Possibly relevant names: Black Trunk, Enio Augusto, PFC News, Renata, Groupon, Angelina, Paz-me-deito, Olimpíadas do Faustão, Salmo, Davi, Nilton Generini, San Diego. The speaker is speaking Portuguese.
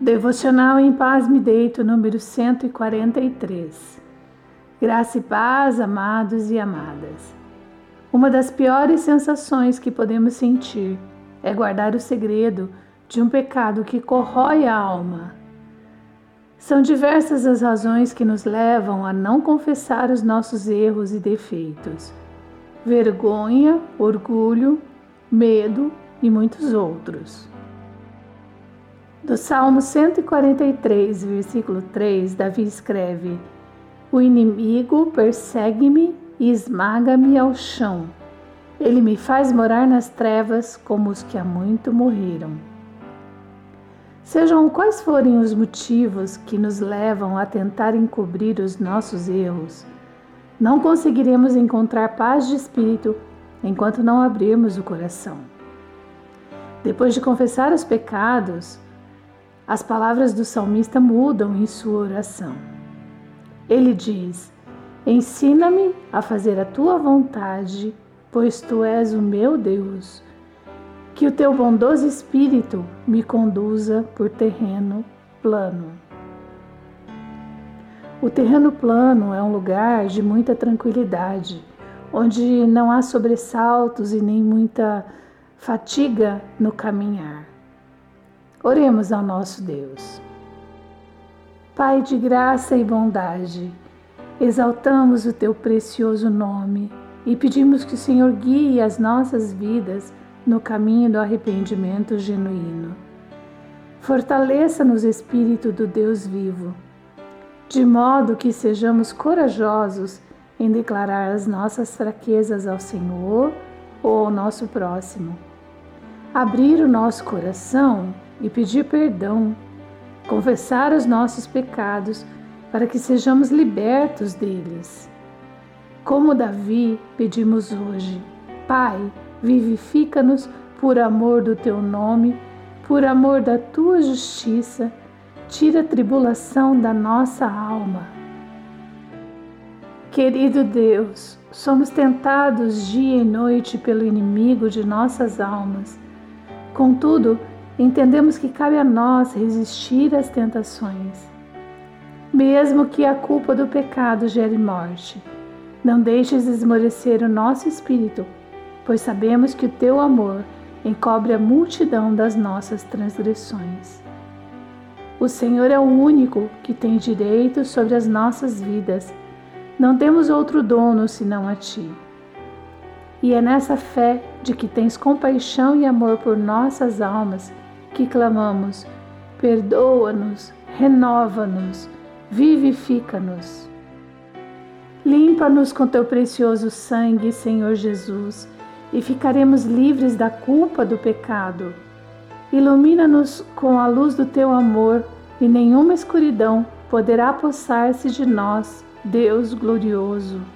Devocional em Paz-me-deito, número 143. Graça e paz, amados e amadas. Uma das piores sensações que podemos sentir é guardar o segredo de um pecado que corrói a alma. São diversas as razões que nos levam a não confessar os nossos erros e defeitos. Vergonha, orgulho, medo e muitos outros. Do Salmo 143, versículo 3, Davi escreve: "O inimigo persegue-me e esmaga-me ao chão. Ele me faz morar nas trevas como os que há muito morreram." Sejam quais forem os motivos que nos levam a tentar encobrir os nossos erros, não conseguiremos encontrar paz de espírito enquanto não abrirmos o coração. Depois de confessar os pecados, as palavras do salmista mudam em sua oração. Ele diz: "Ensina-me a fazer a tua vontade, pois tu és o meu Deus. Que o teu bondoso espírito me conduza por terreno plano." O terreno plano é um lugar de muita tranquilidade, onde não há sobressaltos e nem muita fatiga no caminhar. Oremos ao nosso Deus. Pai de graça e bondade, exaltamos o teu precioso nome e pedimos que o Senhor guie as nossas vidas no caminho do arrependimento genuíno. Fortaleça-nos, Espírito do Deus vivo, de modo que sejamos corajosos em declarar as nossas fraquezas ao Senhor ou ao nosso próximo. Abrir o nosso coração e pedir perdão, confessar os nossos pecados para que sejamos libertos deles. Como Davi, pedimos hoje: Pai, vivifica-nos por amor do teu nome, por amor da tua justiça, tira a tribulação da nossa alma. Querido Deus, somos tentados dia e noite pelo inimigo de nossas almas. Contudo, entendemos que cabe a nós resistir às tentações. Mesmo que a culpa do pecado gere morte, não deixes esmorecer o nosso espírito, pois sabemos que o teu amor encobre a multidão das nossas transgressões. O Senhor é o único que tem direito sobre as nossas vidas. Não temos outro dono senão a ti. E é nessa fé de que tens compaixão e amor por nossas almas que clamamos: perdoa-nos, renova-nos, vivifica-nos. Limpa-nos com teu precioso sangue, Senhor Jesus, e ficaremos livres da culpa do pecado. Ilumina-nos com a luz do teu amor, e nenhuma escuridão poderá apossar-se de nós, Deus glorioso.